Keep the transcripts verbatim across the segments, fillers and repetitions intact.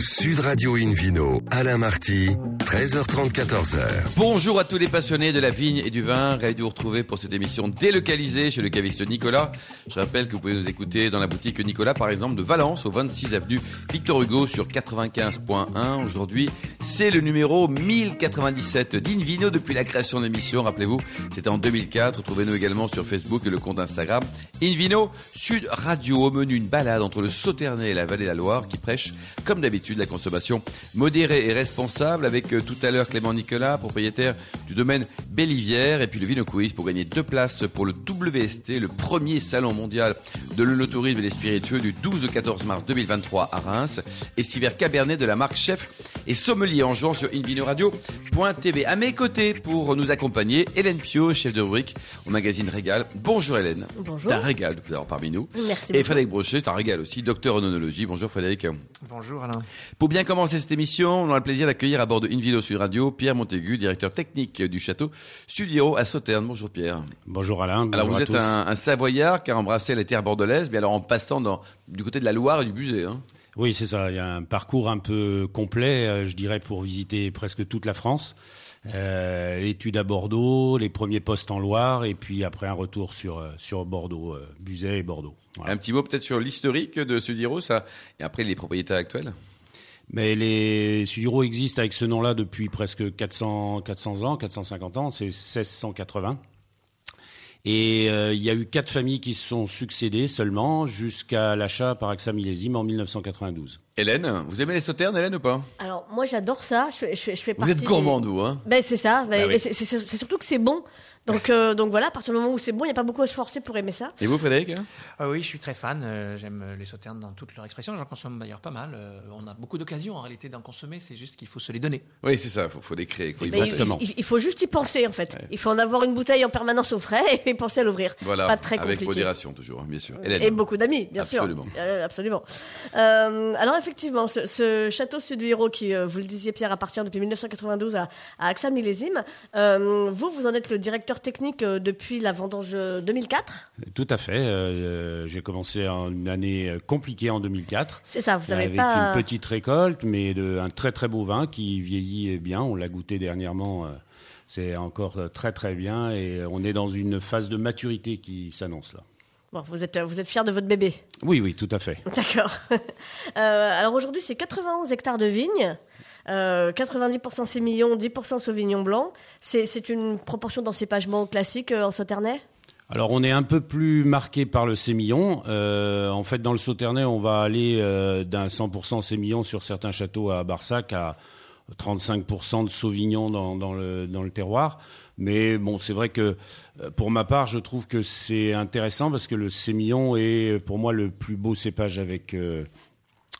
Sud Radio In Vino, Alain Marty, treize heures trente, quatorze heures. Bonjour à tous les passionnés de la vigne et du vin. Ravi de vous retrouver pour cette émission délocalisée chez le caviste Nicolas. Je rappelle que vous pouvez nous écouter dans la boutique Nicolas, par exemple, de Valence, au vingt-six avenue Victor Hugo, sur quatre-vingt-quinze point un. Aujourd'hui, c'est le numéro mille quatre-vingt-dix-sept d'In Vino depuis la création de l'émission. Rappelez-vous, c'était en deux mille quatre. Trouvez-nous également sur Facebook et le compte Instagram In Vino Sud Radio. Au menu, une balade entre le Sauternais et la vallée de la Loire qui prêche, comme d'habitude, la consommation modérée et responsable avec euh, tout à l'heure Clément Nicolas, propriétaire du domaine Bellivière, et puis le Vino Quiz pour gagner deux places pour le W S T, le premier salon mondial de l'œnotourisme et des spiritueux du douze au quatorze mars deux mille vingt-trois à Reims, et six verres Cabernet de la marque Chef Et Sommelier en jouant sur in vino radio point t v. À mes côtés pour nous accompagner, Hélène Pio, chef de rubrique au magazine Régal. Bonjour Hélène. Bonjour. C'est un régal de vous avoir parmi nous. Merci beaucoup. Et Frédéric Brochet, c'est un régal aussi, docteur en œnologie. Bonjour Frédéric. Bonjour Alain. Pour bien commencer cette émission, on a le plaisir d'accueillir à bord de In Vino Sud Radio Pierre Montaigu, directeur technique du château Suduiraut à Sauternes. Bonjour Pierre. Bonjour Alain. Alors bonjour vous êtes un, un Savoyard qui a embrassé les terres bordelaises, mais alors en passant dans, du côté de la Loire et du Buzet, hein. Oui, c'est ça. Il y a un parcours un peu complet, je dirais, pour visiter presque toute la France. Euh, l'étude à Bordeaux, les premiers postes en Loire, et puis après un retour sur sur Bordeaux, Buzet et Bordeaux. Voilà. Un petit mot peut-être sur l'historique de Suduiraut, ça, et après les propriétaires actuels. Mais les Suduiraut existent avec ce nom-là depuis presque quatre cents ans, quatre cent cinquante ans. C'est mille six cent quatre-vingts. Et euh, il y a eu quatre familles qui se sont succédées seulement jusqu'à l'achat par Axa Millésime en mille neuf cent quatre-vingt-douze. Hélène, vous aimez les sauternes, Hélène, ou pas? Alors, moi, j'adore ça. Je, je, je fais partie vous êtes gourmand, des... vous, hein? Ben, c'est ça. Ben, ah, oui. c'est, c'est, c'est surtout que c'est bon. Donc, euh, donc voilà, à partir du moment où c'est bon, il n'y a pas beaucoup à se forcer pour aimer ça. Et vous, Frédéric? euh, Oui, je suis très fan. Euh, j'aime les sauternes dans toute leur expression. J'en consomme d'ailleurs pas mal. Euh, on a beaucoup d'occasions en réalité d'en consommer. C'est juste qu'il faut se les donner. Oui, c'est ça. Il faut, faut les créer. Faut exactement. Il, il, il faut juste y penser, en fait. Ouais. Il faut en avoir une bouteille en permanence au frais et penser à l'ouvrir. Voilà. C'est pas très compliqué. Avec modération, toujours, hein, bien sûr. Hélène. Et beaucoup d'amis, bien absolument. Sûr. Euh, absolument. Euh, alors, effectivement, ce, ce château Suduiraut qui, euh, vous le disiez, Pierre, appartient depuis mille neuf cent quatre-vingt-douze à, à Axa Millésime. Euh, vous, vous en êtes le directeur technique depuis la vendange deux mille quatre. Tout à fait. Euh, j'ai commencé en une année compliquée en deux mille quatre. C'est ça, vous n'avez pas... Avec une petite récolte, mais de, un très très beau vin qui vieillit bien. On l'a goûté dernièrement. C'est encore très très bien et on est dans une phase de maturité qui s'annonce là. Bon, vous êtes, vous êtes fier de votre bébé. Oui, oui, tout à fait. D'accord. Euh, alors aujourd'hui, c'est quatre-vingt-onze hectares de vignes. Euh, quatre-vingt-dix pour cent sémillon, dix pour cent sauvignon blanc. C'est, c'est une proportion d'encépagement classique euh, en Sauternais? Alors on est un peu plus marqué par le sémillon. Euh, en fait, dans le Sauternais, on va aller euh, d'un cent pour cent sémillon sur certains châteaux à Barsac à trente-cinq pour cent de sauvignon dans, dans, le, dans le terroir. Mais bon, c'est vrai que pour ma part, je trouve que c'est intéressant parce que le sémillon est pour moi le plus beau cépage avec... Euh,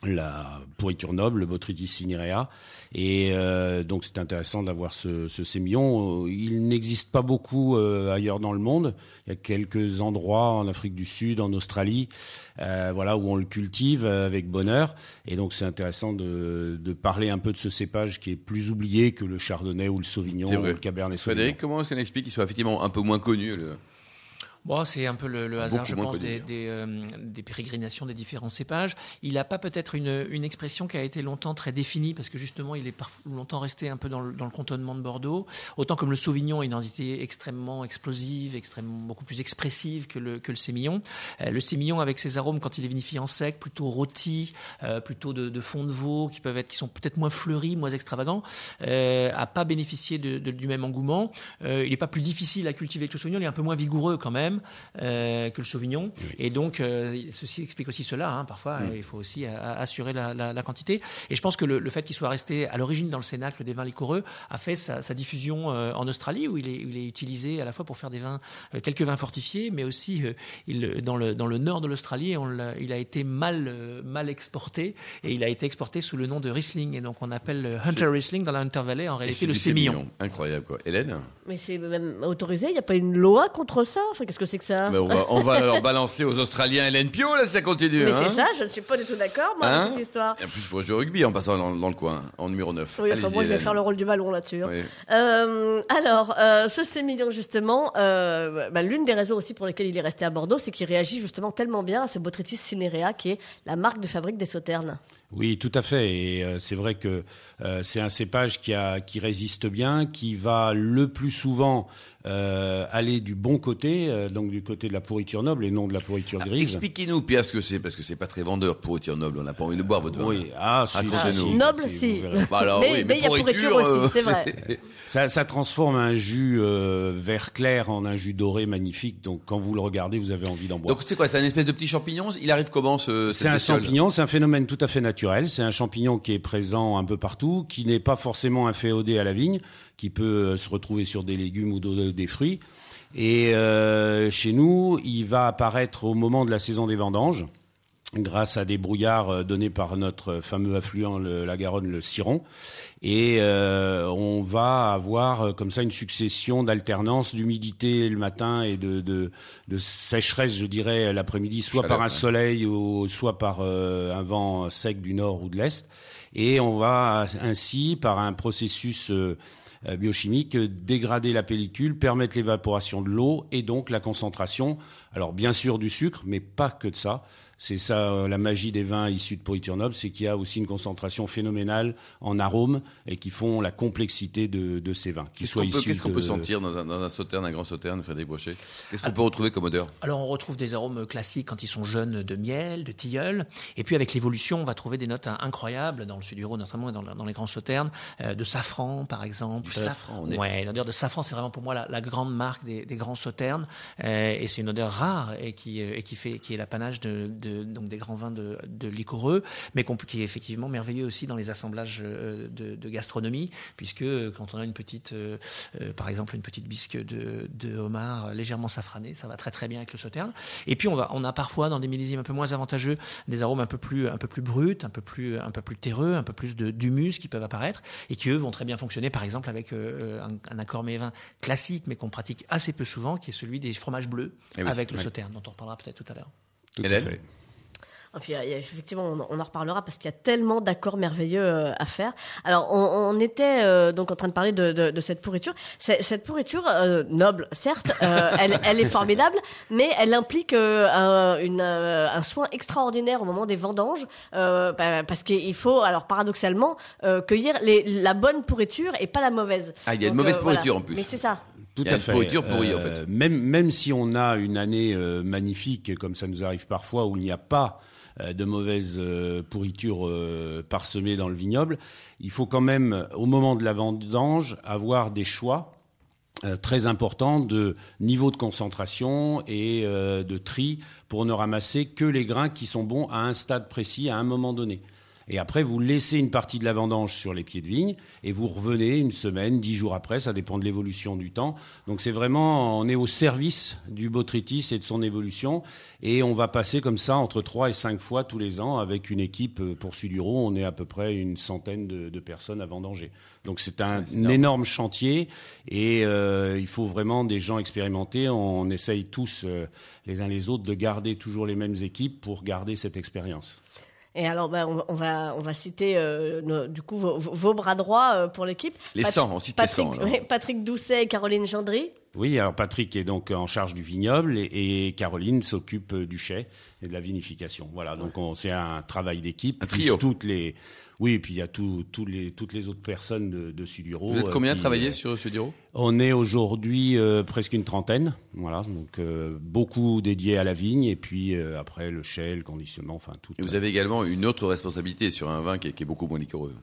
la pourriture noble, le Botrytis cinerea. Et euh, donc, c'est intéressant d'avoir ce, ce sémillon. Il n'existe pas beaucoup euh, ailleurs dans le monde. Il y a quelques endroits en Afrique du Sud, en Australie, euh, voilà, où on le cultive avec bonheur. Et donc, c'est intéressant de, de parler un peu de ce cépage qui est plus oublié que le chardonnay ou le sauvignon ou le cabernet sauvignon. Frédéric, comment est-ce qu'on explique qu'il soit effectivement un peu moins connu le... Bon, c'est un peu le, le hasard, je pense, des, des, euh, des pérégrinations des différents cépages. Il n'a pas peut-être une, une expression qui a été longtemps très définie, parce que justement, il est parf- longtemps resté un peu dans le, dans le cantonnement de Bordeaux. Autant comme le Sauvignon a une identité extrêmement explosive, extrêmement, beaucoup plus expressive que le, que le Sémillon. Euh, le Sémillon, avec ses arômes, quand il est vinifié en sec, plutôt rôti, euh, plutôt de, de fond de veau, qui peuvent être, qui sont peut-être moins fleuris, moins extravagants, euh, a pas bénéficié de, de, du même engouement. Euh, il n'est pas plus difficile à cultiver que le Sauvignon, il est un peu moins vigoureux quand même. Euh, que le Sauvignon, oui. Et donc euh, ceci explique aussi cela, hein, parfois oui. Il faut aussi a, a assurer la, la, la quantité, et je pense que le, le fait qu'il soit resté à l'origine dans le cénacle des vins liquoreux a fait sa, sa diffusion euh, en Australie, où il est, il est utilisé à la fois pour faire des vins, euh, quelques vins fortifiés, mais aussi euh, il, dans, le, dans le nord de l'Australie on l'a, il a été mal, euh, mal exporté, et il a été exporté sous le nom de Riesling, et donc on appelle Hunter c'est... Riesling dans la Hunter Valley en réalité le Sémillon. Incroyable quoi. Hélène? Mais c'est même autorisé, il n'y a pas une loi contre ça, enfin, qu'est-ce que c'est que ça? Bah on va, on va alors balancer aux Australiens Hélène Pio, là, si ça continue. Mais hein, c'est ça, je ne suis pas du tout d'accord, moi, hein, avec cette histoire. Et en plus, il faut jouer au rugby en passant dans, dans le coin, en numéro neuf. Oui, enfin, moi, Hélène. Je vais faire le rôle du ballon là-dessus. Oui. Hein. Euh, alors, euh, ce Sémillon, justement, euh, bah, l'une des raisons aussi pour lesquelles il est resté à Bordeaux, c'est qu'il réagit justement tellement bien à ce Botrytis cinerea, qui est la marque de fabrique des Sauternes. Oui, tout à fait. Et euh, c'est vrai que euh, c'est un cépage qui, a, qui résiste bien, qui va le plus souvent euh, aller du bon côté, euh, donc du côté de la pourriture noble et non de la pourriture ah, grise. Expliquez-nous, Pierre, ce que c'est, parce que c'est pas très vendeur, pourriture noble. On n'a pas envie de boire votre vin. Oui, ah, si, ah, si, noble, si. si. Bah, alors, mais oui, mais il y a pourriture aussi, euh, c'est vrai. ça, ça transforme un jus euh, vert clair en un jus doré magnifique. Donc quand vous le regardez, vous avez envie d'en boire. Donc c'est quoi? C'est une espèce de petit champignon. Il arrive comment ce C'est un champignon. C'est un phénomène tout à fait naturel. C'est un champignon qui est présent un peu partout, qui n'est pas forcément inféodé à la vigne, qui peut se retrouver sur des légumes ou des fruits. Et euh, chez nous, il va apparaître au moment de la saison des vendanges, grâce à des brouillards donnés par notre fameux affluent, le, la Garonne, le Ciron. Et euh, on va avoir comme ça une succession d'alternances d'humidité le matin et de, de, de sécheresse, je dirais, l'après-midi, soit Chaleur, par un ouais. soleil, ou soit par euh, un vent sec du nord ou de l'est. Et on va ainsi, par un processus euh, biochimique, dégrader la pellicule, permettre l'évaporation de l'eau et donc la concentration, alors bien sûr du sucre, mais pas que de ça. C'est ça la magie des vins issus de pourriture noble, c'est qu'il y a aussi une concentration phénoménale en arômes et qui font la complexité de, de ces vins. Qu'est-ce, qu'on peut, qu'est-ce de... qu'on peut sentir dans un, dans un sauterne, un grand sauterne, Frédéric Brochet? Qu'est-ce qu'on alors, peut retrouver comme odeur? Alors on retrouve des arômes classiques quand ils sont jeunes, de miel, de tilleul. Et puis avec l'évolution, on va trouver des notes incroyables dans le Suduiraut notamment et dans, dans les grands sauternes, euh, de safran par exemple. Du safran, est... ouais, l'odeur de safran, c'est vraiment pour moi la, la grande marque des, des grands sauternes. Euh, et c'est une odeur rare et qui, et qui, fait, qui est l'apanage de, de De, donc des grands vins de, de liquoreux, mais compl- qui est effectivement merveilleux aussi dans les assemblages euh, de, de gastronomie, puisque euh, quand on a une petite, euh, euh, par exemple une petite bisque de, de homard légèrement safranée, ça va très très bien avec le sauterne. Et puis on va, on a parfois dans des millésimes un peu moins avantageux des arômes un peu plus, un peu plus bruts, un peu plus, un peu plus terreux, un peu plus de, d'humus qui peuvent apparaître et qui eux vont très bien fonctionner, par exemple avec euh, un, un accord mets-vins classique, mais qu'on pratique assez peu souvent, qui est celui des fromages bleus et avec oui, le oui. sauterne, dont on reparlera peut-être tout à l'heure. Tout à fait. Et puis, effectivement, on en reparlera parce qu'il y a tellement d'accords merveilleux à faire. Alors, on, on était euh, donc en train de parler de, de, de cette pourriture. C'est, cette pourriture euh, noble, certes, euh, elle, elle est formidable, mais elle implique euh, un, une, euh, un soin extraordinaire au moment des vendanges, euh, bah, parce qu'il faut, alors paradoxalement, euh, cueillir les, la bonne pourriture et pas la mauvaise. Ah, il y a donc, une mauvaise euh, pourriture voilà. en plus. Mais c'est ça. Tout à fait. Pourriture pourrie, euh, en fait. Même, même si on a une année euh, magnifique, comme ça nous arrive parfois, où il n'y a pas euh, de mauvaise euh, pourriture euh, parsemée dans le vignoble, il faut quand même, au moment de la vendange, avoir des choix euh, très importants de niveau de concentration et euh, de tri pour ne ramasser que les grains qui sont bons à un stade précis, à un moment donné. Et après, vous laissez une partie de la vendange sur les pieds de vigne et vous revenez une semaine, dix jours après. Ça dépend de l'évolution du temps. Donc, c'est vraiment, on est au service du botrytis et de son évolution. Et on va passer comme ça entre trois et cinq fois tous les ans avec une équipe. Pour Suduiraut, on est à peu près une centaine de, de personnes à vendanger. Donc, c'est un, c'est énorme. un énorme chantier et euh, il faut vraiment des gens expérimentés. On, on essaye tous, euh, les uns les autres, de garder toujours les mêmes équipes pour garder cette expérience. Et alors, bah, on, on va on va citer euh, nos, du coup vos, vos bras droits euh, pour l'équipe. Les Pat- cent, on cite Patrick, les cent. Oui, Patrick Doucet et Caroline Gendry. Oui, alors Patrick est donc en charge du vignoble et, et Caroline s'occupe du chai et de la vinification. Voilà, donc on, c'est un travail d'équipe. Un trio. Toutes les, oui, et puis il y a tout, tout les, toutes les autres personnes de, de Suduiraut. Vous êtes combien à travailler euh, sur Suduiraut? On est aujourd'hui euh, presque une trentaine. Voilà, donc euh, beaucoup dédiés à la vigne et puis euh, après le chai, le conditionnement, enfin tout. Et vous euh, avez également une autre responsabilité sur un vin qui est, qui est beaucoup moins liquoreux.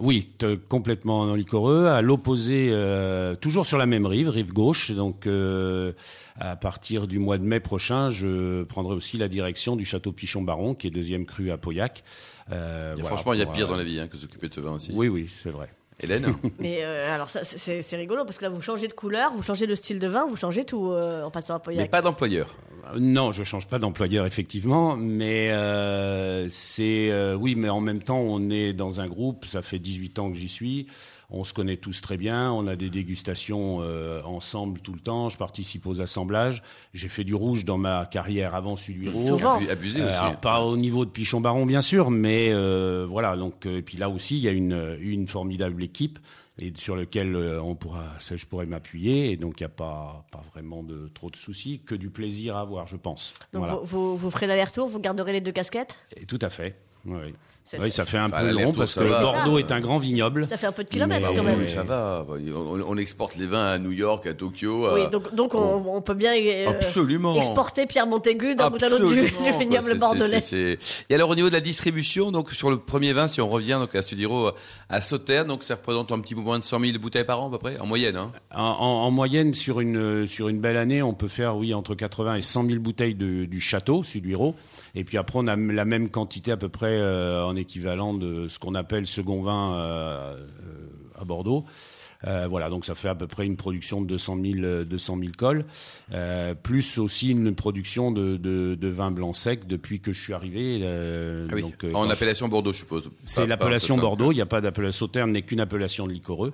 Oui, complètement non liquoreux, à l'opposé, euh, toujours sur la même rive, rive gauche. Donc, euh, à partir du mois de mai prochain, je prendrai aussi la direction du château Pichon-Baron, qui est deuxième cru à Pauillac. Euh, voilà, franchement, il y a pire euh, dans la vie hein, que s'occuper de ce vin aussi. Oui, oui, c'est vrai. Hélène? Mais euh, alors, ça, c'est, c'est rigolo, parce que là, vous changez de couleur, vous changez de style de vin, vous changez tout euh, en passant à Pauillac. Mais pas d'employeur. Non, je ne change pas d'employeur, effectivement, mais euh, c'est... Euh, oui, mais en même temps, on est dans un groupe, ça fait dix-huit ans que j'y suis, on se connaît tous très bien, on a des dégustations euh, ensemble tout le temps, je participe aux assemblages, j'ai fait du rouge dans ma carrière avant Suduiraut. Souvent. Abusé aussi. Alors, pas au niveau de Pichon-Baron, bien sûr, mais euh, voilà, donc... Et puis là aussi, il y a une, une formidable équipe, et sur lequel on pourra, ça, je pourrais m'appuyer. Et donc, il n'y a pas, pas vraiment de, trop de soucis, que du plaisir à avoir, je pense. Donc, voilà. vous, vous, vous ferez l'aller-retour, vous garderez les deux casquettes ? Et tout à fait. Oui, ça, oui, ça fait un enfin, peu long parce que Bordeaux est un grand vignoble. Ça fait un peu de kilomètres mais... quand même. Oui, ça va. On, on exporte les vins à New York, à Tokyo. À... Oui, donc, donc on, on peut bien euh, exporter Pierre Montaigu d'un bout à l'autre du, du vignoble bordelais. C'est, c'est, c'est... Et alors au niveau de la distribution, donc sur le premier vin, si on revient donc à Suduiraut, à Sauternes, donc ça représente un petit peu moins de cent mille bouteilles par an à peu près, en moyenne. Hein. En, en, en moyenne, sur une sur une belle année, on peut faire oui entre quatre-vingts et cent mille bouteilles de, du château Suduiraut. Et puis après, on a la même quantité à peu près euh, en équivalent de ce qu'on appelle second vin euh, euh, à Bordeaux. Euh, voilà, donc ça fait à peu près une production de deux cent mille cols, euh, plus aussi une production de, de, de vin blanc sec depuis que je suis arrivé. Euh, ah oui. donc, euh, en appellation je... Bordeaux, je suppose. C'est pas, l'appellation pas Bordeaux, il n'y a pas d'appellation. Sauternes n'est qu'une appellation de liquoreux.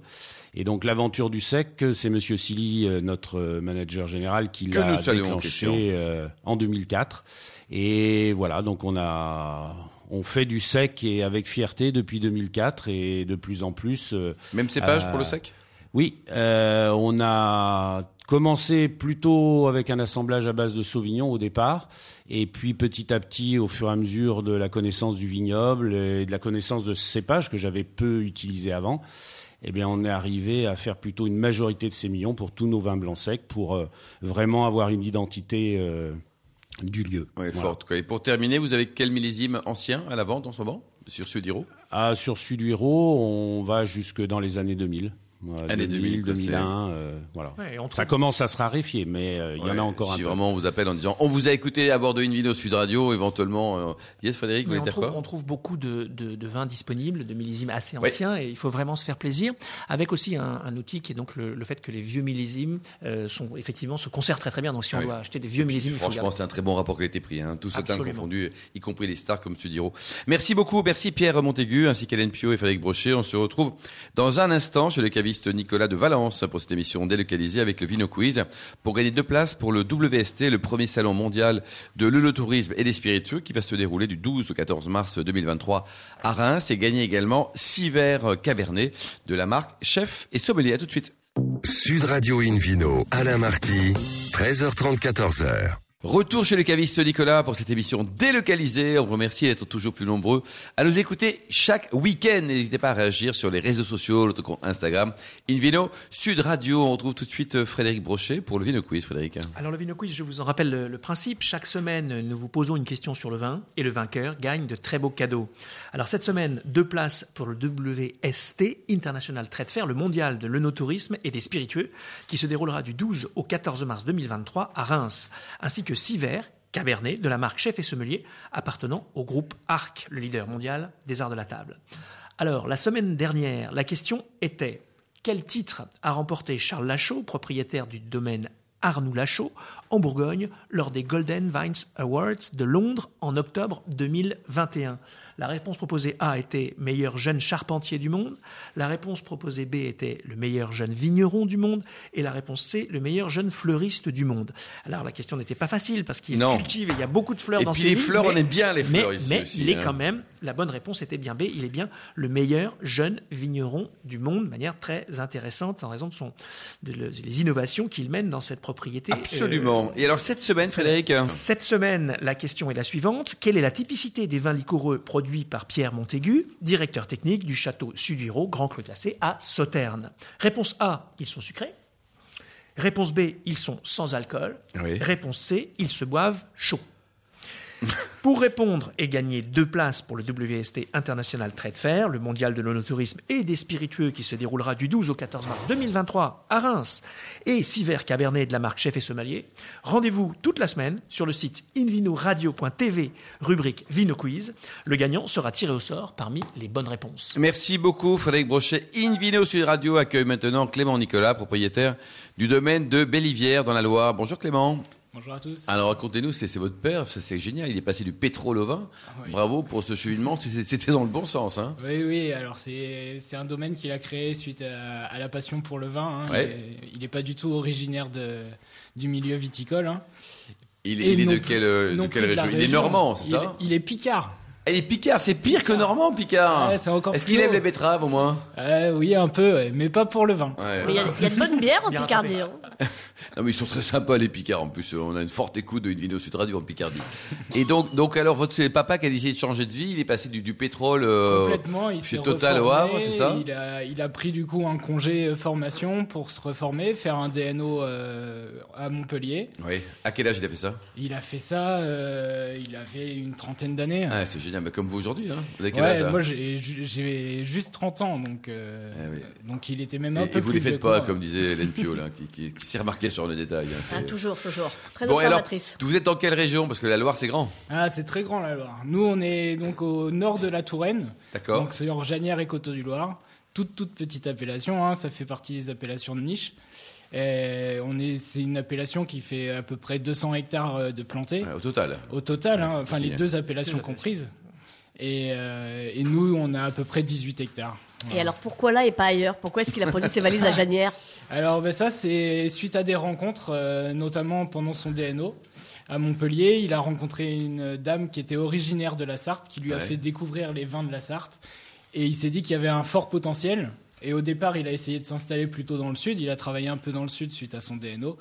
Et donc l'aventure du sec, c'est M. Silly, notre manager général, qui que l'a déclenché euh, en deux mille quatre. Et voilà, donc on a... On fait du sec et avec fierté depuis deux mille quatre et de plus en plus. Euh, Même cépage euh, pour le sec ? Oui, euh, on a commencé plutôt avec un assemblage à base de Sauvignon au départ. Et puis petit à petit, au fur et à mesure de la connaissance du vignoble et de la connaissance de ce cépage que j'avais peu utilisé avant, eh bien, on est arrivé à faire plutôt une majorité de sémillons pour tous nos vins blancs secs pour euh, vraiment avoir une identité... Euh, du lieu. Oui, voilà. Forte. Quoi. Et pour terminer, vous avez quel millésime ancien à la vente en ce moment, sur Suduiraut ? Ah, sur Suduiraut, on va jusque dans les années deux mille. Ouais, années deux mille, deux mille un, euh, voilà. Ouais, trouve... Ça commence à se raréfier, mais euh, il ouais, y en a encore si un peu. Si vraiment on vous appelle en disant, on vous a écouté à Bordeaux In Vino Sud Radio, éventuellement. Euh... Yes, Frédéric, mais vous voulez dire quoi ? On trouve beaucoup de, de, de vins disponibles, de millésimes assez anciens, ouais. Et il faut vraiment se faire plaisir. Avec aussi un, un outil qui est donc le, le fait que les vieux millésimes euh, sont effectivement se conservent très très bien. Donc si on ouais. doit acheter des vieux millésimes, puis, il faut franchement, garder. C'est un très bon rapport qualité-prix, hein, tous autant confondus, y compris les stars comme Suduiraut. Merci beaucoup, merci Pierre Montaigu ainsi qu'Hélène Pio et Frédéric Brochet. On se retrouve dans un instant chez le caviste Nicolas de Valence pour cette émission délocalisée avec le Vino Quiz pour gagner deux places pour le W S T, le premier salon mondial de l'œnotourisme et des spiritueux qui va se dérouler du douze au quatorze mars deux mille vingt-trois à Reims et gagner également six verres Cabernet de la marque Chef Et Sommelier. À tout de suite. Sud Radio In Vino, Alain Marty, treize heures trente, quatorze heures. Retour chez le caviste Nicolas pour cette émission délocalisée. On vous remercie d'être toujours plus nombreux à nous écouter chaque week-end. N'hésitez pas à réagir sur les réseaux sociaux, notre compte Instagram, In Vino Sud Radio. On retrouve tout de suite Frédéric Brochet pour le Vino Quiz. Frédéric. Alors le Vino Quiz, je vous en rappelle le, le principe. Chaque semaine, nous vous posons une question sur le vin et le vainqueur gagne de très beaux cadeaux. Alors cette semaine, deux places pour le W S T, International Trade Fair, le mondial de l'œnotourisme et des spiritueux, qui se déroulera du douze au quatorze mars deux mille vingt-trois à Reims, ainsi que six verres Cabernet de la marque Chef Et Sommelier appartenant au groupe Arc, le leader mondial des arts de la table. Alors, la semaine dernière, la question était quel titre a remporté Charles Lachaud, propriétaire du domaine Arnoux Lachaud, en Bourgogne, lors des Golden Vines Awards de Londres en octobre deux mille vingt et un. La réponse proposée A était « meilleur jeune charpentier du monde », la réponse proposée B était « le meilleur jeune vigneron du monde » et la réponse C « le meilleur jeune fleuriste du monde ». Alors la question n'était pas facile parce qu'il non. cultive et il y a beaucoup de fleurs et dans ses vignes. Et puis les fleurs, mais, on est bien les fleurs mais, ici mais aussi. Mais il hein. est quand même, la bonne réponse était bien B, il est bien le meilleur jeune vigneron du monde, de manière très intéressante en raison de son, de le, les innovations qu'il mène dans cette propriété. Absolument. Euh, et alors cette semaine, Frédéric ? Cette semaine, la question est la suivante. Quelle est la typicité des vins liquoreux produits par Pierre Montaigu, directeur technique du château Suduiraut, grand cru classé à Sauternes ? Réponse A, ils sont sucrés. Réponse B, ils sont sans alcool. Oui. Réponse C, ils se boivent chaud. Pour répondre et gagner deux places pour le W S T International Trade Fair, le mondial de l'œnotourisme et des spiritueux qui se déroulera du douze au quatorze mars deux mille vingt-trois à Reims et six verres Cabernet de la marque Chef Et Sommelier, rendez-vous toute la semaine sur le site invinoradio point t v, rubrique Vino Quiz. Le gagnant sera tiré au sort parmi les bonnes réponses. Merci beaucoup Frédéric Brochet. In Vino Sud Radio accueille maintenant Clément Nicolas, propriétaire du domaine de Bellivière dans la Loire. Bonjour Clément. Bonjour à tous. Alors racontez-nous, c'est, c'est votre père, c'est, c'est génial, il est passé du pétrole au vin. Ah, oui. Bravo pour ce cheminement, c'était, c'était dans le bon sens. Hein. Oui, oui, alors c'est, c'est un domaine qu'il a créé suite à, à la passion pour le vin. Hein. Ouais. Il n'est pas du tout originaire de, du milieu viticole. Hein. Il, il est de plus, quelle, de quelle région, région ? Il est normand, c'est il, ça ? Il est picard. Elle est Picard, c'est pire que Normand, Picard. Ouais, c'est encore Est-ce qu'il chaud. aime les betteraves au moins euh, Oui, un peu, mais pas pour le vin. Ouais, mais il voilà. y, y a de bonnes bières en Picardie. Hein. Non, mais ils sont très sympas les Picards. En plus, on a une forte écoute de une vidéo Sud Radio en Picardie. Et donc, donc alors votre papa qui a décidé de changer de vie, il est passé du, du pétrole euh, chez Total au Havre, c'est ça il a, il a pris du coup un congé formation pour se reformer, faire un D N O euh, à Montpellier. Oui. À quel âge il a fait ça Il a fait ça, euh, il avait une trentaine d'années. Ah, c'est génial. Mais comme vous aujourd'hui, hein. Vous avez quel ouais, âge, moi j'ai, j'ai juste trente ans, donc, euh, ah oui. donc il était même un et, peu et vous plus les faites pas, quoi, comme disait Hélène Piolle, hein, qui, qui, qui s'est remarquée sur les détails. Hein, c'est... Ah, toujours, toujours. Très bon, observatrice. Alors, vous êtes dans quelle région? Parce que la Loire, c'est grand. Ah, c'est très grand la Loire. Nous, on est donc au nord de la Touraine. D'accord. Donc sur Janière et Coteaux-du-Loir. Toute, toute petite appellation, hein, ça fait partie des appellations de niche. Et on est, c'est une appellation qui fait à peu près deux cents hectares de plantés. Ouais, au total. Au total, ouais, hein, enfin les deux appellations comprises. Et, euh, et nous, on a à peu près dix-huit hectares. Voilà. Et alors, pourquoi là et pas ailleurs? Pourquoi est-ce qu'il a posé ses valises à Janière? Alors, ben ça, c'est suite à des rencontres, euh, notamment pendant son D N O à Montpellier. Il a rencontré une dame qui était originaire de la Sarthe, qui lui ouais. a fait découvrir les vins de la Sarthe. Et il s'est dit qu'il y avait un fort potentiel. Et au départ, il a essayé de s'installer plutôt dans le sud. Il a travaillé un peu dans le sud suite à son D N O.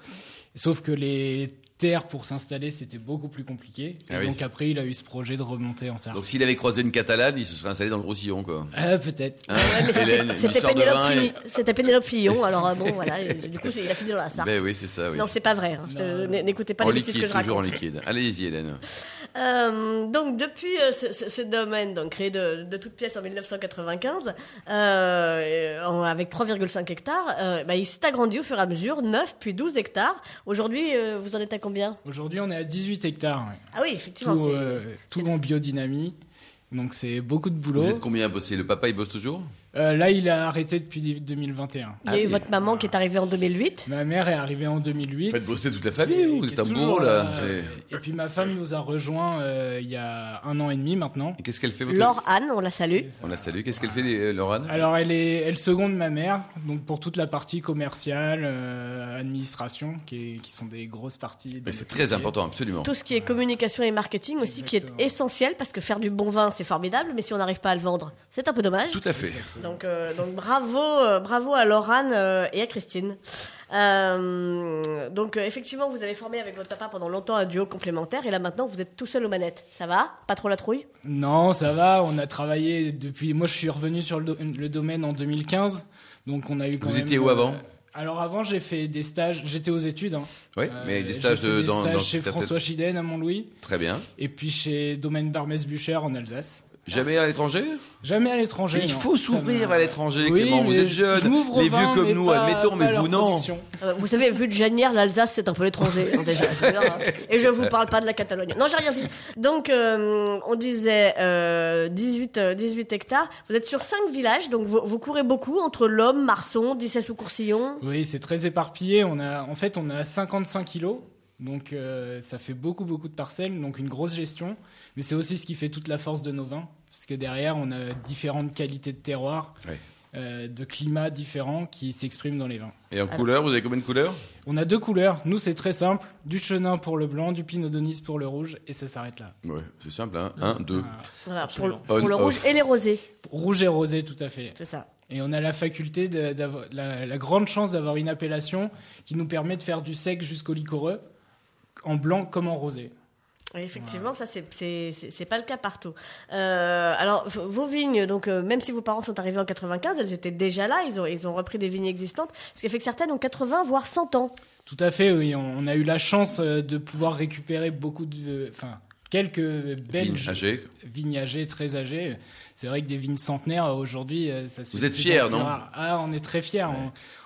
Sauf que les... terre pour s'installer, c'était beaucoup plus compliqué. Ah et oui. donc après, il a eu ce projet de remonter en Sarthe. Donc s'il avait croisé une Catalane, il se serait installé dans le Roussillon, quoi. Euh, peut-être. Hein ouais, mais c'était, c'était, Pénélope et... c'était Pénélope Fillon, alors bon, voilà. Du coup, il a fini dans la Sarthe. Ben oui, c'est ça, oui. Non, c'est pas vrai. Hein. Je te... N'écoutez pas en les bêtises que je raconte. Toujours en liquide. Allez-y, Hélène. Euh, donc depuis euh, ce, ce, ce domaine, donc, créé de, de toutes pièces en mille neuf cent quatre-vingt-quinze, euh, avec trois virgule cinq hectares, euh, bah, il s'est agrandi au fur et à mesure, neuf puis douze hectares. Aujourd'hui, euh, vous en êtes à combien ? Aujourd'hui, on est à dix-huit hectares. Ouais. Ah oui, effectivement. Tout, c'est... Euh, tout c'est... en biodynamie, donc c'est beaucoup de boulot. Vous êtes combien à bosser ? Le papa, il bosse toujours ? euh, Là, il a arrêté depuis deux mille vingt et un. Il y a ah, eu votre maman euh... qui est arrivée en deux mille huit. Ma mère est arrivée en deux mille huit. Vous faites bosser toute la famille, vous êtes un bourreau, là. Euh... C'est... Et puis ma femme nous a rejoints euh, il y a un an et demi maintenant. Et qu'est-ce qu'elle fait votre... Laure Anne, on la salue. On la salue. Qu'est-ce qu'elle fait, Laure Anne ? Alors, elle, est... elle seconde ma mère, donc pour toute la partie commerciale, euh, administration, qui, est... qui sont des grosses parties. De c'est très métier. Important, absolument. Tout ce qui est communication et marketing aussi, exactement. Qui est essentiel, parce que faire du bon vin, c'est formidable, mais si on n'arrive pas à le vendre, c'est un peu dommage. Tout à fait. Exactement. Donc, euh, donc bravo, euh, bravo à Laurane euh, et à Christine. Euh, donc euh, effectivement, vous avez formé avec votre papa pendant longtemps un duo complémentaire, et là maintenant vous êtes tout seul aux manettes. Ça va ? Pas trop la trouille ? Non, ça va. On a travaillé depuis. Moi, je suis revenu sur le, do... le domaine en deux mille quinze, donc on a eu. Quand vous même, étiez où euh... avant ? Alors avant, j'ai fait des stages. J'étais aux études. Hein. Oui, mais des stages euh, de des dans, stages dans chez certaines... François Chiden à Montlouis. Très bien. Et puis chez Domaine Barmès-Buchère en Alsace. Jamais à l'étranger ? Jamais à l'étranger. Mais il faut non, s'ouvrir à l'étranger, oui, Clément. Vous êtes jeune, les vieux comme nous, pas, admettons, pas mais vous non. Euh, vous savez, vu de Janière, l'Alsace, c'est un peu l'étranger. Déjà, et je vous parle pas de la Catalogne. Non, j'ai rien dit. Donc, euh, on disait euh, dix-huit hectares. Vous êtes sur cinq villages, donc vous, vous courez beaucoup entre Lhomme, Marçon, Dissès-sous-Courcillon. Oui, c'est très éparpillé. On a, en fait, on a cinquante-cinq kilos. Donc euh, ça fait beaucoup beaucoup de parcelles, donc une grosse gestion, mais c'est aussi ce qui fait toute la force de nos vins, parce que derrière on a différentes qualités de terroir, ouais. euh, de climats différents qui s'expriment dans les vins. Et en couleur, vous avez combien de couleurs ? On a deux couleurs, nous c'est très simple, du chenin pour le blanc, du pinot d'Onis pour le rouge, et ça s'arrête là. Ouais, c'est simple, hein. Un, deux. Voilà, pour le, pour le rouge et les rosés. Rouge et rosé, tout à fait. C'est ça. Et on a la faculté, de, d'avoir, la, la grande chance d'avoir une appellation qui nous permet de faire du sec jusqu'au liquoreux, en blanc comme en rosé. Effectivement, voilà. Ça, c'est, c'est, c'est, c'est pas le cas partout. Euh, alors, vos vignes, donc, euh, même si vos parents sont arrivés en quatre-vingt-quinze, elles étaient déjà là, ils ont, ils ont repris des vignes existantes, ce qui fait que certaines ont quatre-vingts, voire cent ans. Tout à fait, oui. On, on a eu la chance de pouvoir récupérer beaucoup de... Enfin, quelques Belges... Vignes âgées. Vignes âgées, très âgées. C'est vrai que des vignes centenaires, aujourd'hui, ça se fait... Vous êtes fiers, non ? Ah, on est très fiers, ouais.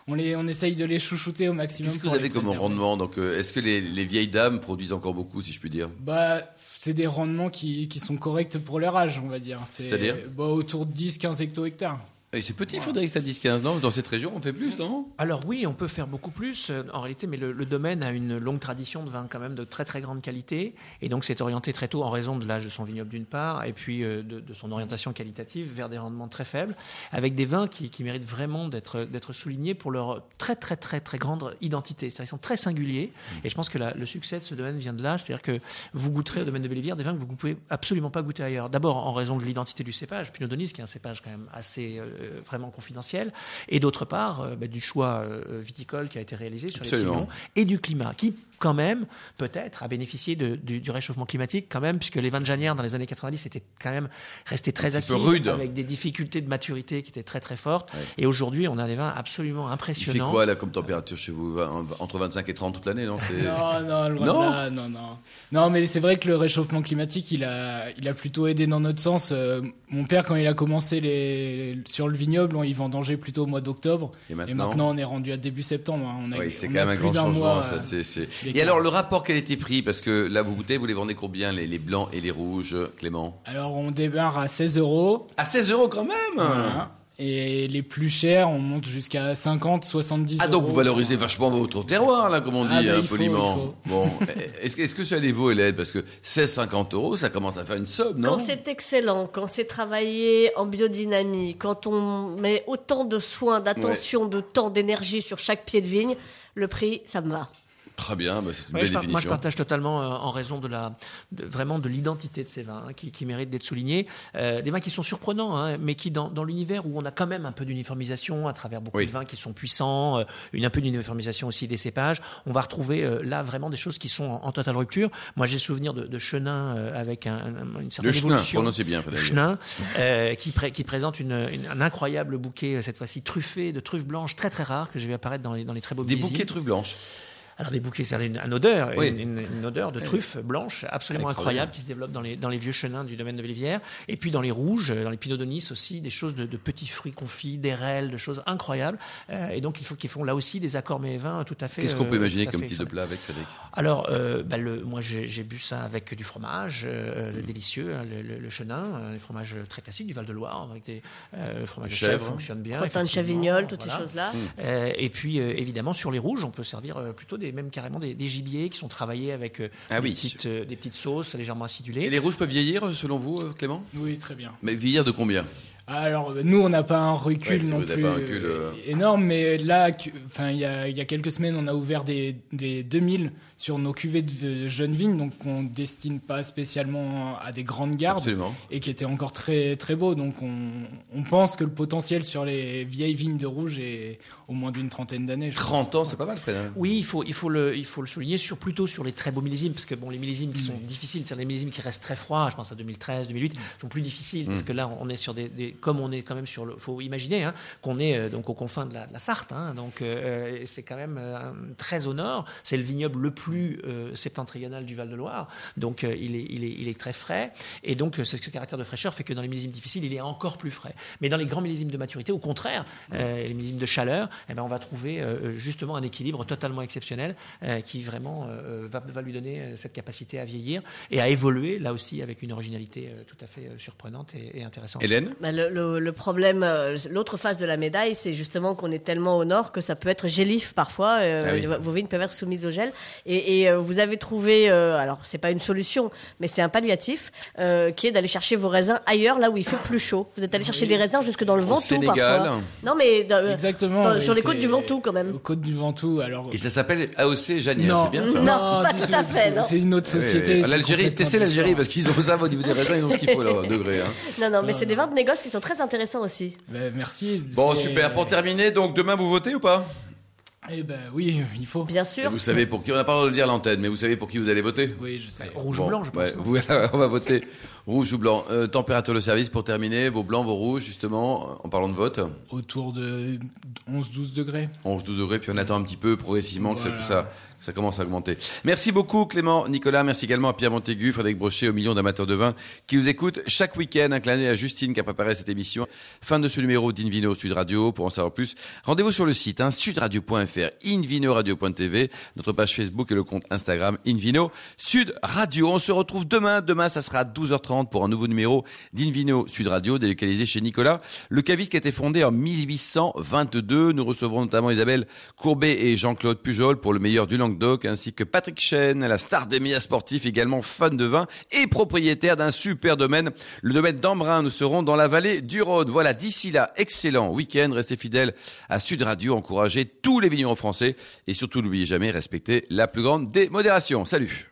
on, On, les, on essaye de les chouchouter au maximum. Qu'est-ce que vous avez comme rendement ? Donc, euh, est-ce que les, les vieilles dames produisent encore beaucoup, si je puis dire ? Bah, c'est des rendements qui, qui sont corrects pour leur âge, on va dire. C'est, C'est-à-dire ? Bah, autour de dix à quinze hecto-hectares. Et c'est petit, Frédéric, c'est à dix quinze, non ? Dans cette région, on fait plus, non ? Alors oui, on peut faire beaucoup plus, en réalité, mais le, le domaine a une longue tradition de vins quand même de très très grande qualité, et donc c'est orienté très tôt en raison de l'âge de son vignoble d'une part, et puis de, de son orientation qualitative vers des rendements très faibles, avec des vins qui, qui méritent vraiment d'être, d'être soulignés pour leur très très très très grande identité, c'est-à-dire qu'ils sont très singuliers, et je pense que la, le succès de ce domaine vient de là, c'est-à-dire que vous goûterez au domaine de Bellivière des vins que vous ne pouvez absolument pas goûter ailleurs, d'abord en raison de l'identité du cépage, Pinot Donis, qui est un cépage quand même assez... Euh, vraiment confidentiel, et d'autre part euh, bah, du choix euh, viticole qui a été réalisé sur Absolument. les Pignons, et du climat qui quand même peut-être a bénéficié de, du, du réchauffement climatique quand même, puisque les vins de Janière dans les années quatre-vingt-dix étaient quand même restés très acides, rude. avec des difficultés de maturité qui étaient très très fortes, ouais. et aujourd'hui on a des vins absolument impressionnants. Il fait quoi là comme température chez vous, entre vingt-cinq et trente toute l'année? Non, c'est... non, non, loin non. De là, non, non, non, mais c'est vrai que le réchauffement climatique il a, il a plutôt aidé dans notre sens. Euh, mon père, quand il a commencé les, les, sur le vignoble, on y vendangeait plutôt au mois d'octobre, et maintenant, et maintenant on est rendu à début septembre. On a, oui, c'est on quand même un grand changement. Mois, ça, c'est, c'est... Et cas. Alors, le rapport quel était pris ? Parce que là, vous goûtez, vous les vendez combien, les, les blancs et les rouges, Clément ? Alors, on démarre à seize euros. À seize euros quand même ? Voilà. Et les plus chers, on monte jusqu'à cinquante, soixante-dix euros. Ah, donc vous valorisez vachement votre terroir, là, comme on dit, ah, ben, hein, poliment. Faut, faut. Bon, est-ce que, est-ce que ça les vaut, Hélène ? Parce que seize euros cinquante, ça commence à faire une somme, non ? Quand c'est excellent, quand c'est travaillé en biodynamie, quand on met autant de soins, d'attention, ouais. de temps, d'énergie sur chaque pied de vigne, le prix, ça me va. Très bien, bah c'est une ouais, belle par- définition. Moi, je partage totalement euh, en raison de la, de, vraiment de l'identité de ces vins hein, qui, qui méritent d'être soulignés. Euh, des vins qui sont surprenants, hein, mais qui, dans, dans l'univers où on a quand même un peu d'uniformisation à travers beaucoup oui. de vins qui sont puissants, euh, une, un peu d'uniformisation aussi des cépages, on va retrouver euh, là vraiment des choses qui sont en, en totale rupture. Moi, j'ai souvenir de, de Chenin euh, avec un, un, une certaine évolution. Le Chenin, prononcez bien. Le Chenin, euh, qui, pré- qui présente une, une, un incroyable bouquet, cette fois-ci truffé, de truffes blanches très très rares que j'ai vu apparaître dans les, dans les très beaux millésimes. Des bouquets de truffes blanches. Alors des bouquets, c'est-à-dire une, une odeur, oui. une, une, une odeur de truffe blanche absolument incroyable qui se développe dans les, dans les vieux chenins du domaine de Bellivière. Et puis dans les rouges, dans les Pinot Donis aussi, des choses de, de petits fruits confits, des rêles, de choses incroyables. Euh, et donc il faut qu'ils font là aussi des accords mets et vins tout à fait. Qu'est-ce euh, qu'on peut imaginer comme type de plat avec Frédéric ? Alors euh, bah, le, moi j'ai, j'ai bu ça avec du fromage euh, mmh. délicieux, hein, le, le, le chenin, euh, les fromages très classiques du Val de Loire avec des euh, fromages de chèvre, hein. fonctionnent bien. Enfin de chavignol, toutes voilà. ces choses-là. Mmh. Euh, et puis euh, évidemment sur les rouges, on peut servir euh, plutôt des même carrément des, des gibiers qui sont travaillés avec euh, ah oui. des, petites, euh, des petites sauces légèrement acidulées. Et les rouges peuvent vieillir, selon vous, euh, Clément ? Oui, très bien. Mais vieillir de combien ? Alors, nous, on n'a pas un recul ouais, non plus un recul, euh... énorme, mais là, enfin, il y a, y a quelques semaines, on a ouvert des, des deux mille sur nos cuvées de jeunes vignes, donc qu'on ne destine pas spécialement à des grandes gardes, Absolument. et qui étaient encore très, très beaux. Donc, on, on pense que le potentiel sur les vieilles vignes de rouge est au moins d'une trentaine d'années. trente ans, c'est pas mal, Fred. Hein. Oui, il faut, il faut le, il faut le souligner, sur, plutôt sur les très beaux millésimes, parce que bon, les millésimes qui sont mmh. difficiles, c'est-à-dire les millésimes qui restent très froids, je pense à deux mille treize, deux mille huit, sont plus difficiles, mmh. parce que là, on est sur des... des comme on est quand même sur le, faut imaginer hein, qu'on est euh, donc aux confins de la, de la Sarthe, hein, donc euh, c'est quand même euh, très au nord. C'est le vignoble le plus euh, septentrional du Val-de-Loire, donc euh, il est, il est, il est très frais. Et donc euh, ce, ce caractère de fraîcheur fait que dans les millésimes difficiles, il est encore plus frais. Mais dans les grands millésimes de maturité, au contraire, euh, les millésimes de chaleur, eh ben on va trouver euh, justement un équilibre totalement exceptionnel euh, qui vraiment euh, va, va lui donner cette capacité à vieillir et à évoluer là aussi avec une originalité euh, tout à fait surprenante et, et intéressante. Hélène. Bah, le... Le, le problème, l'autre face de la médaille, c'est justement qu'on est tellement au nord que ça peut être gélif parfois. Euh, ah oui. Vos vignes peuvent être soumises au gel. Et, et vous avez trouvé, euh, alors c'est pas une solution, mais c'est un palliatif, euh, qui est d'aller chercher vos raisins ailleurs, là où il fait plus chaud. Vous êtes allé chercher oui. des raisins jusque dans le Ventoux Sénégal. parfois. Non mais euh, exactement. Dans, sur les côtes du Ventoux quand même. Aux côtes du Ventoux. Alors. Et ça s'appelle A O C Janière, c'est bien ça ? Non, non pas tout, tout à fait. Non. C'est une autre société. Oui, oui. L'Algérie, testez l'Algérie parce qu'ils ont ça au niveau des raisins, ils ont ce qu'il faut là, degré. Hein. Non, non, mais c'est des vins de négoce qui sont très intéressant aussi. Ben, merci. Bon, c'est... super. Pour terminer, donc demain, vous votez ou pas ? Eh ben oui, il faut. Bien sûr. Et vous savez pour qui, on n'a pas le droit de dire l'antenne, mais vous savez pour qui vous allez voter ? Oui, je sais. Rouge bon, ou blanc, je pense. Ouais, vous, on va voter rouge ou blanc. Euh, température de service pour terminer, vos blancs, vos rouges, justement, en parlant de vote. Autour de onze à douze degrés. onze à douze degrés, puis on attend un petit peu progressivement voilà. que, ça, que, ça, que ça commence à augmenter. Merci beaucoup Clément, Nicolas, merci également à Pierre Montaigu, Frédéric Brochet, aux millions d'amateurs de vin qui nous écoutent chaque week-end. Un clin d'œil à Justine qui a préparé cette émission. Fin de ce numéro d'In Vino Sud Radio. Pour en savoir plus, rendez-vous sur le site hein, sudradio point fr. in vino radio point t v, notre page Facebook et le compte Instagram In Vino Sud Radio. On se retrouve demain. Demain, ça sera à douze heures trente. quarante pour un nouveau numéro d'In Vino Sud Radio, délocalisé chez Nicolas, le caviste qui a été fondé en mille huit cent vingt-deux. Nous recevrons notamment Isabelle Courbet et Jean-Claude Pujol pour le meilleur du Languedoc, ainsi que Patrick Chen, la star des médias sportifs, également fan de vin et propriétaire d'un super domaine, le domaine d'Embrun. Nous serons dans la vallée du Rhône. Voilà, d'ici là, excellent week-end. Restez fidèles à Sud Radio, encouragez tous les vignerons français et surtout n'oubliez jamais, respectez la plus grande des modérations. Salut.